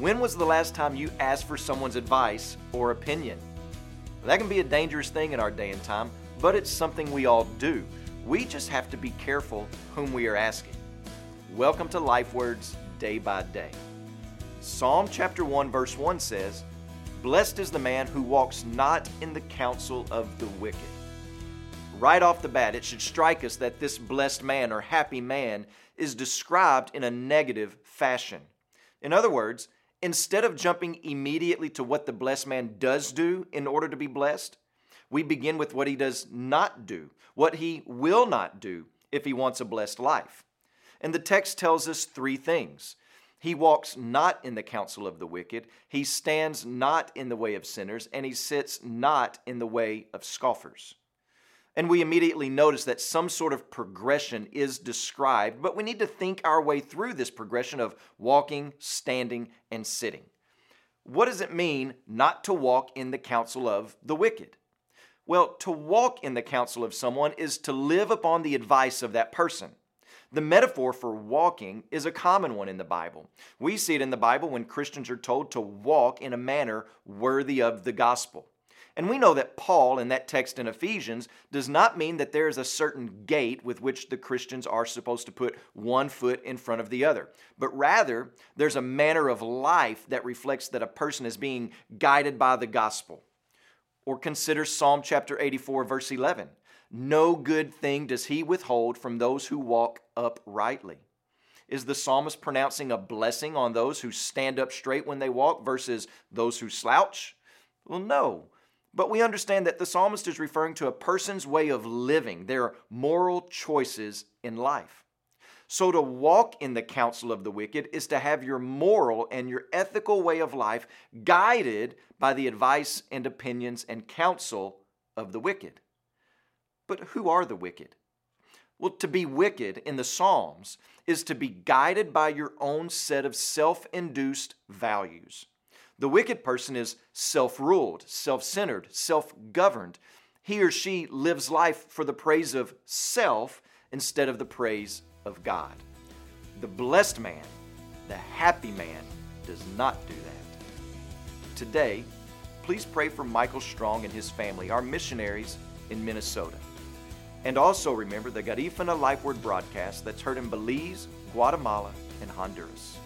When was the last time you asked for someone's advice or opinion? That can be a dangerous thing in our day and time, but it's something we all do. We just have to be careful whom we are asking. Welcome to LifeWords Day by Day. Psalm chapter 1 verse 1 says, "Blessed is the man who walks not in the counsel of the wicked." Right off the bat, it should strike us that this blessed man or happy man is described in a negative fashion. In other words, instead of jumping immediately to what the blessed man does do in order to be blessed, we begin with what he does not do, what he will not do if he wants a blessed life. And the text tells us three things. He walks not in the counsel of the wicked, he stands not in the way of sinners, and he sits not in the way of scoffers. And we immediately notice that some sort of progression is described, but we need to think our way through this progression of walking, standing, and sitting. What does it mean not to walk in the counsel of the wicked? Well, to walk in the counsel of someone is to live upon the advice of that person. The metaphor for walking is a common one in the Bible. We see it in the Bible when Christians are told to walk in a manner worthy of the gospel. And we know that Paul, in that text in Ephesians, does not mean that there is a certain gate with which the Christians are supposed to put one foot in front of the other, but rather there's a manner of life that reflects that a person is being guided by the gospel. Or consider Psalm chapter 84, verse 11. No good thing does he withhold from those who walk uprightly. Is the psalmist pronouncing a blessing on those who stand up straight when they walk versus those who slouch? Well, no. But we understand that the psalmist is referring to a person's way of living, their moral choices in life. So to walk in the counsel of the wicked is to have your moral and your ethical way of life guided by the advice and opinions and counsel of the wicked. But who are the wicked? Well, to be wicked in the Psalms is to be guided by your own set of self-induced values. The wicked person is self-ruled, self-centered, self-governed. He or she lives life for the praise of self instead of the praise of God. The blessed man, the happy man, does not do that. Today, please pray for Michael Strong and his family, our missionaries in Minnesota. And also remember the Garifuna LifeWord broadcast that's heard in Belize, Guatemala, and Honduras.